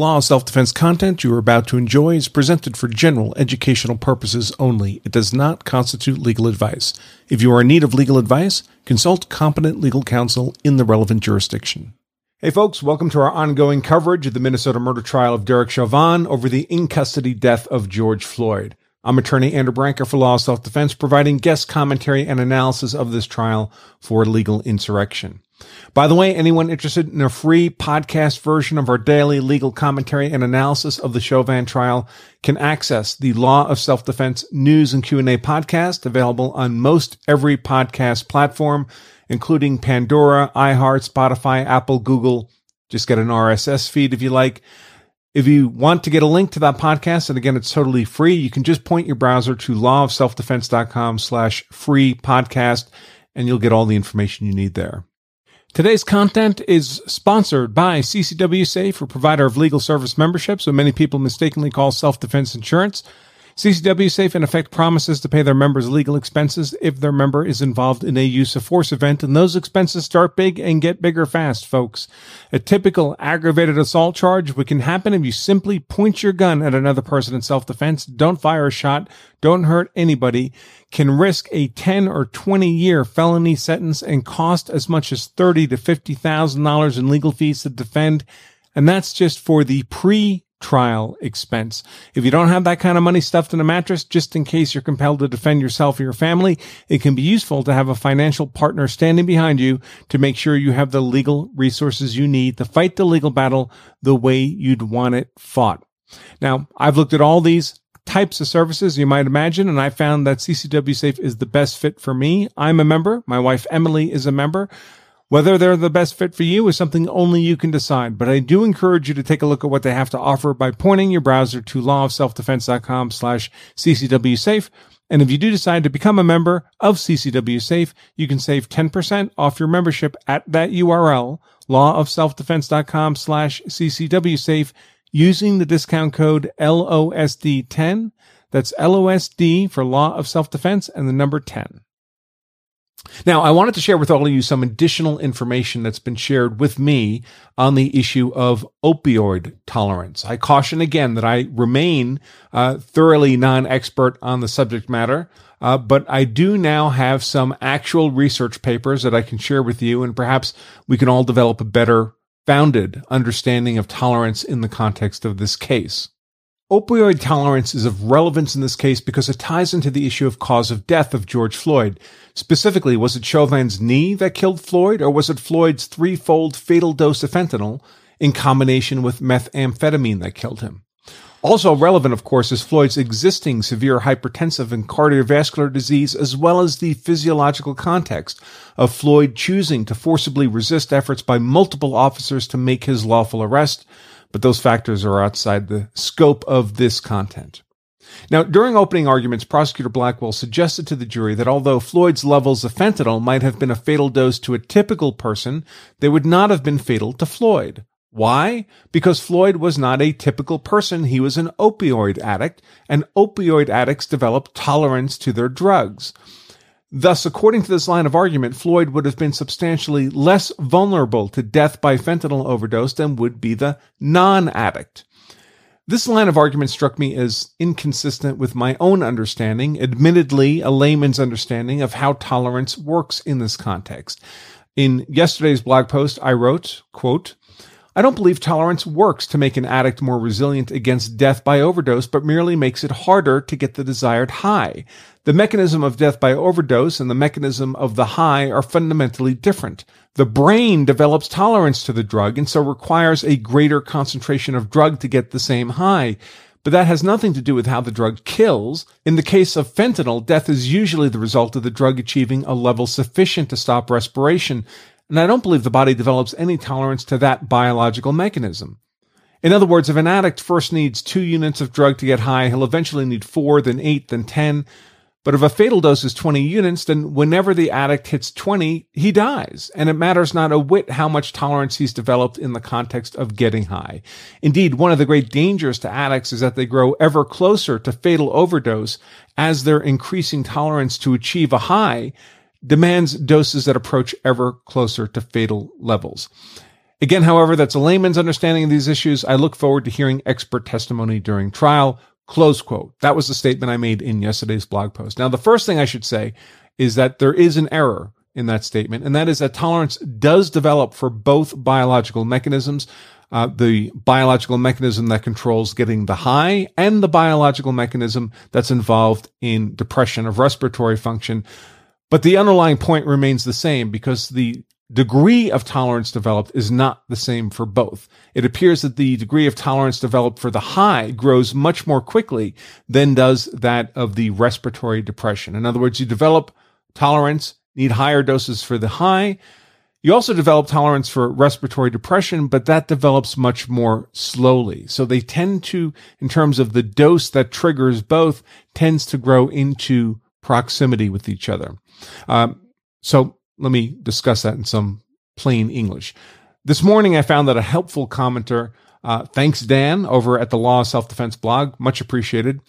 Law of Self-Defense content you are about to enjoy is presented for general educational purposes only. It does not constitute legal advice. If you are in need of legal advice, consult competent legal counsel in the relevant jurisdiction. Hey folks, welcome to our ongoing coverage of the Minnesota murder trial of Derek Chauvin over the in-custody death of George Floyd. I'm attorney Andrew Branca for Law of Self-Defense, providing guest commentary and analysis of this trial for Legal Insurrection. By the way, anyone interested in a free podcast version of our daily legal commentary and analysis of the Chauvin trial can access the Law of Self-Defense News and Q&A podcast, available on most every podcast platform, including Pandora, iHeart, Spotify, Apple, Google. Just get an RSS feed if you like. If you want to get a link to that podcast, and again, it's totally free, you can just point your browser to lawofselfdefense.com/free podcast, and you'll get all the information you need there. Today's content is sponsored by CCW Safe, a provider of legal service memberships, so many people mistakenly call self-defense insurance. CCW Safe, in effect, promises to pay their members legal expenses if their member is involved in a use of force event, and those expenses start big and get bigger fast, folks. A typical aggravated assault charge, what can happen if you simply point your gun at another person in self-defense, don't fire a shot, don't hurt anybody, can risk a 10 or 20-year felony sentence and cost as much as $30,000 to $50,000 in legal fees to defend, and that's just for the pre-trial expense. If you don't have that kind of money stuffed in a mattress, just in case you're compelled to defend yourself or your family, it can be useful to have a financial partner standing behind you to make sure you have the legal resources you need to fight the legal battle the way you'd want it fought. Now, I've looked at all these types of services you might imagine, and I found that CCW Safe is the best fit for me. I'm a member. My wife, Emily, is a member. Whether they're the best fit for you is something only you can decide, but I do encourage you to take a look at what they have to offer by pointing your browser to lawofselfdefense.com/CCW Safe. And if you do decide to become a member of CCW Safe, you can save 10% off your membership at that URL, lawofselfdefense.com/CCW Safe, using the discount code LOSD10. That's LOSD for Law of Self-Defense and the number 10. Now, I wanted to share with all of you some additional information that's been shared with me on the issue of opioid tolerance. I caution again that I remain thoroughly non-expert on the subject matter, but I do now have some actual research papers that I can share with you, and perhaps we can all develop a better founded understanding of tolerance in the context of this case. Opioid tolerance is of relevance in this case because it ties into the issue of cause of death of George Floyd. Specifically, was it Chauvin's knee that killed Floyd, or was it Floyd's threefold fatal dose of fentanyl in combination with methamphetamine that killed him? Also relevant, of course, is Floyd's existing severe hypertensive and cardiovascular disease, as well as the physiological context of Floyd choosing to forcibly resist efforts by multiple officers to make his lawful arrest. But those factors are outside the scope of this content. Now, during opening arguments, Prosecutor Blackwell suggested to the jury that although Floyd's levels of fentanyl might have been a fatal dose to a typical person, they would not have been fatal to Floyd. Why? Because Floyd was not a typical person. He was an opioid addict, and opioid addicts develop tolerance to their drugs. Thus, according to this line of argument, Floyd would have been substantially less vulnerable to death by fentanyl overdose than would be the non-addict. This line of argument struck me as inconsistent with my own understanding, admittedly a layman's understanding, of how tolerance works in this context. In yesterday's blog post, I wrote, quote, "I don't believe tolerance works to make an addict more resilient against death by overdose, but merely makes it harder to get the desired high. The mechanism of death by overdose and the mechanism of the high are fundamentally different. The brain develops tolerance to the drug and so requires a greater concentration of drug to get the same high. But that has nothing to do with how the drug kills. In the case of fentanyl, death is usually the result of the drug achieving a level sufficient to stop respiration, and I don't believe the body develops any tolerance to that biological mechanism. In other words, if an addict first needs 2 units of drug to get high, he'll eventually need 4, then 8, then 10. But if a fatal dose is 20 units, then whenever the addict hits 20, he dies, and it matters not a whit how much tolerance he's developed in the context of getting high. Indeed, one of the great dangers to addicts is that they grow ever closer to fatal overdose as their increasing tolerance to achieve a high demands doses that approach ever closer to fatal levels. Again, however, that's a layman's understanding of these issues. I look forward to hearing expert testimony during trial, close quote. That was the statement I made in yesterday's blog post. Now, the first thing I should say is that there is an error in that statement, and that is that tolerance does develop for both biological mechanisms, the biological mechanism that controls getting the high and the biological mechanism that's involved in depression of respiratory function. But the underlying point remains the same because the degree of tolerance developed is not the same for both. It appears that the degree of tolerance developed for the high grows much more quickly than does that of the respiratory depression. In other words, you develop tolerance, need higher doses for the high. You also develop tolerance for respiratory depression, but that develops much more slowly. So they tend to, in terms of the dose that triggers both, tends to grow into proximity with each other. So let me discuss that in some plain English. This morning, I found that a helpful commenter, thanks Dan, over at the Law of Self-Defense blog, much appreciated,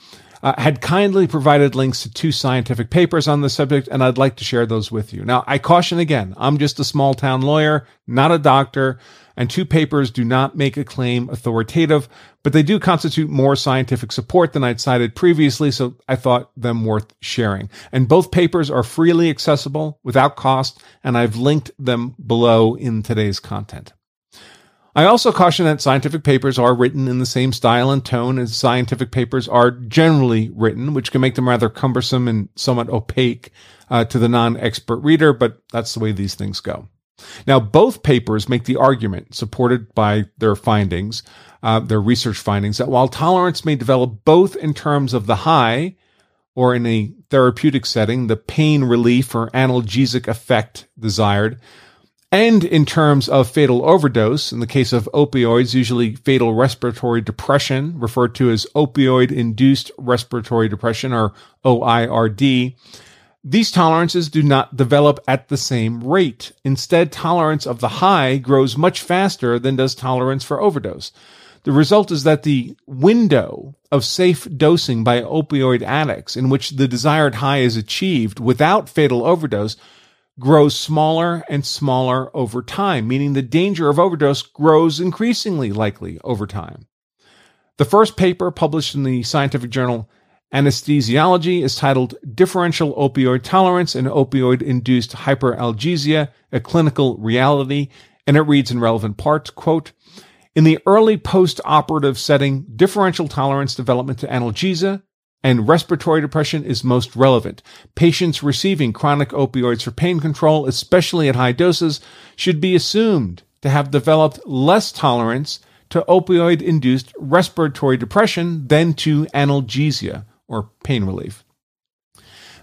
had kindly provided links to two scientific papers on the subject, and I'd like to share those with you. Now, I caution again, I'm just a small-town lawyer, not a doctor, and two papers do not make a claim authoritative, but they do constitute more scientific support than I'd cited previously, so I thought them worth sharing. And both papers are freely accessible without cost, and I've linked them below in today's content. I also caution that scientific papers are written in the same style and tone as scientific papers are generally written, which can make them rather cumbersome and somewhat opaque to the non-expert reader, but that's the way these things go. Now, both papers make the argument, supported by their findings, their research findings, that while tolerance may develop both in terms of the high, or in a therapeutic setting, the pain relief or analgesic effect desired, and in terms of fatal overdose, in the case of opioids, usually fatal respiratory depression, referred to as opioid-induced respiratory depression, or OIRD, these tolerances do not develop at the same rate. Instead, tolerance of the high grows much faster than does tolerance for overdose. The result is that the window of safe dosing by opioid addicts, in which the desired high is achieved without fatal overdose, grows smaller and smaller over time, meaning the danger of overdose grows increasingly likely over time. The first paper, published in the scientific journal Anesthesiology, is titled Differential Opioid Tolerance and Opioid-Induced Hyperalgesia, a Clinical Reality, and it reads in relevant part, quote, "In the early post-operative setting, differential tolerance development to analgesia and respiratory depression is most relevant. Patients receiving chronic opioids for pain control, especially at high doses, should be assumed to have developed less tolerance to opioid-induced respiratory depression than to analgesia, or pain relief.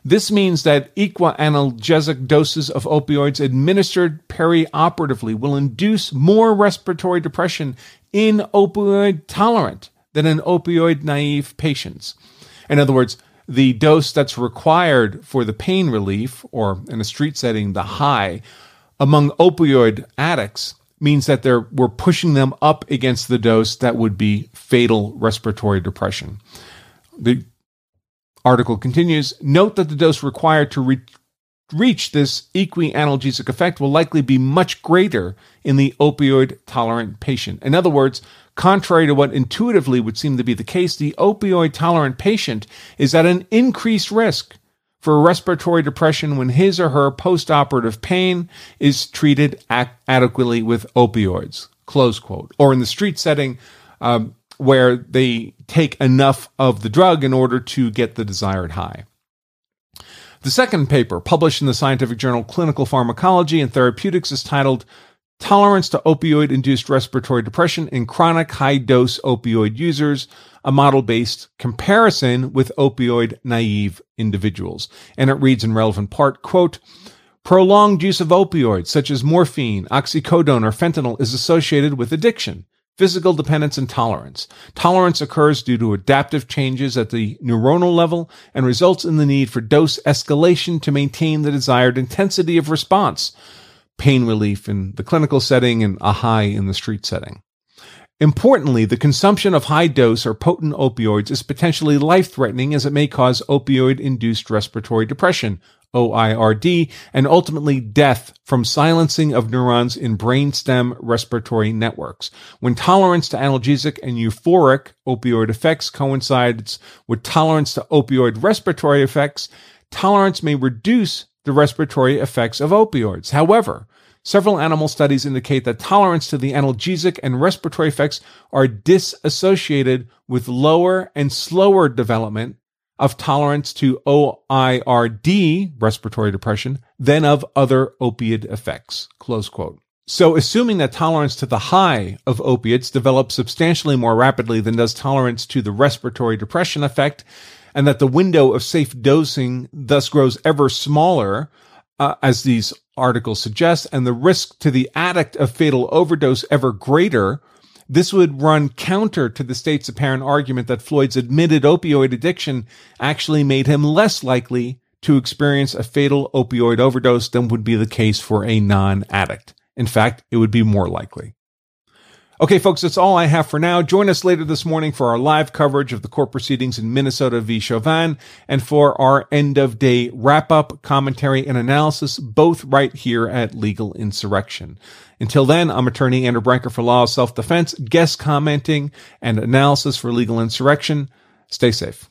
This means that equa analgesic doses of opioids administered perioperatively will induce more respiratory depression in opioid-tolerant than in opioid-naive patients." In other words, the dose that's required for the pain relief, or in a street setting, the high, among opioid addicts means that we're pushing them up against the dose that would be fatal respiratory depression. The article continues, "Note that the dose required to reach this equi-analgesic effect will likely be much greater in the opioid-tolerant patient." In other words, contrary to what intuitively would seem to be the case, the opioid-tolerant patient is at an increased risk for respiratory depression when his or her post-operative pain is treated adequately with opioids, close quote. Or in the street setting, where they take enough of the drug in order to get the desired high. The second paper, published in the scientific journal Clinical Pharmacology and Therapeutics, is titled Tolerance to Opioid-Induced Respiratory Depression in Chronic High-Dose Opioid Users, a Model-Based Comparison with Opioid-Naive Individuals. And it reads in relevant part, quote, "Prolonged use of opioids such as morphine, oxycodone, or fentanyl is associated with addiction, physical dependence, and tolerance. Tolerance occurs due to adaptive changes at the neuronal level and results in the need for dose escalation to maintain the desired intensity of response. Pain relief in the clinical setting and a high in the street setting." Importantly, the consumption of high-dose or potent opioids is potentially life-threatening, as it may cause opioid-induced respiratory depression, OIRD, and ultimately death from silencing of neurons in brainstem respiratory networks. When tolerance to analgesic and euphoric opioid effects coincides with tolerance to opioid respiratory effects, tolerance may reduce the respiratory effects of opioids. However, several animal studies indicate that tolerance to the analgesic and respiratory effects are disassociated with lower and slower development of tolerance to OIRD, respiratory depression, than of other opiate effects, close quote. So assuming that tolerance to the high of opiates develops substantially more rapidly than does tolerance to the respiratory depression effect, and that the window of safe dosing thus grows ever smaller, as these articles suggest, and the risk to the addict of fatal overdose ever greater, this would run counter to the state's apparent argument that Floyd's admitted opioid addiction actually made him less likely to experience a fatal opioid overdose than would be the case for a non-addict. In fact, it would be more likely. Okay, folks, that's all I have for now. Join us later this morning for our live coverage of the court proceedings in Minnesota v. Chauvin, and for our end-of-day wrap-up, commentary, and analysis, both right here at Legal Insurrection. Until then, I'm attorney Andrew Branca for Law of Self-Defense, guest commenting and analysis for Legal Insurrection. Stay safe.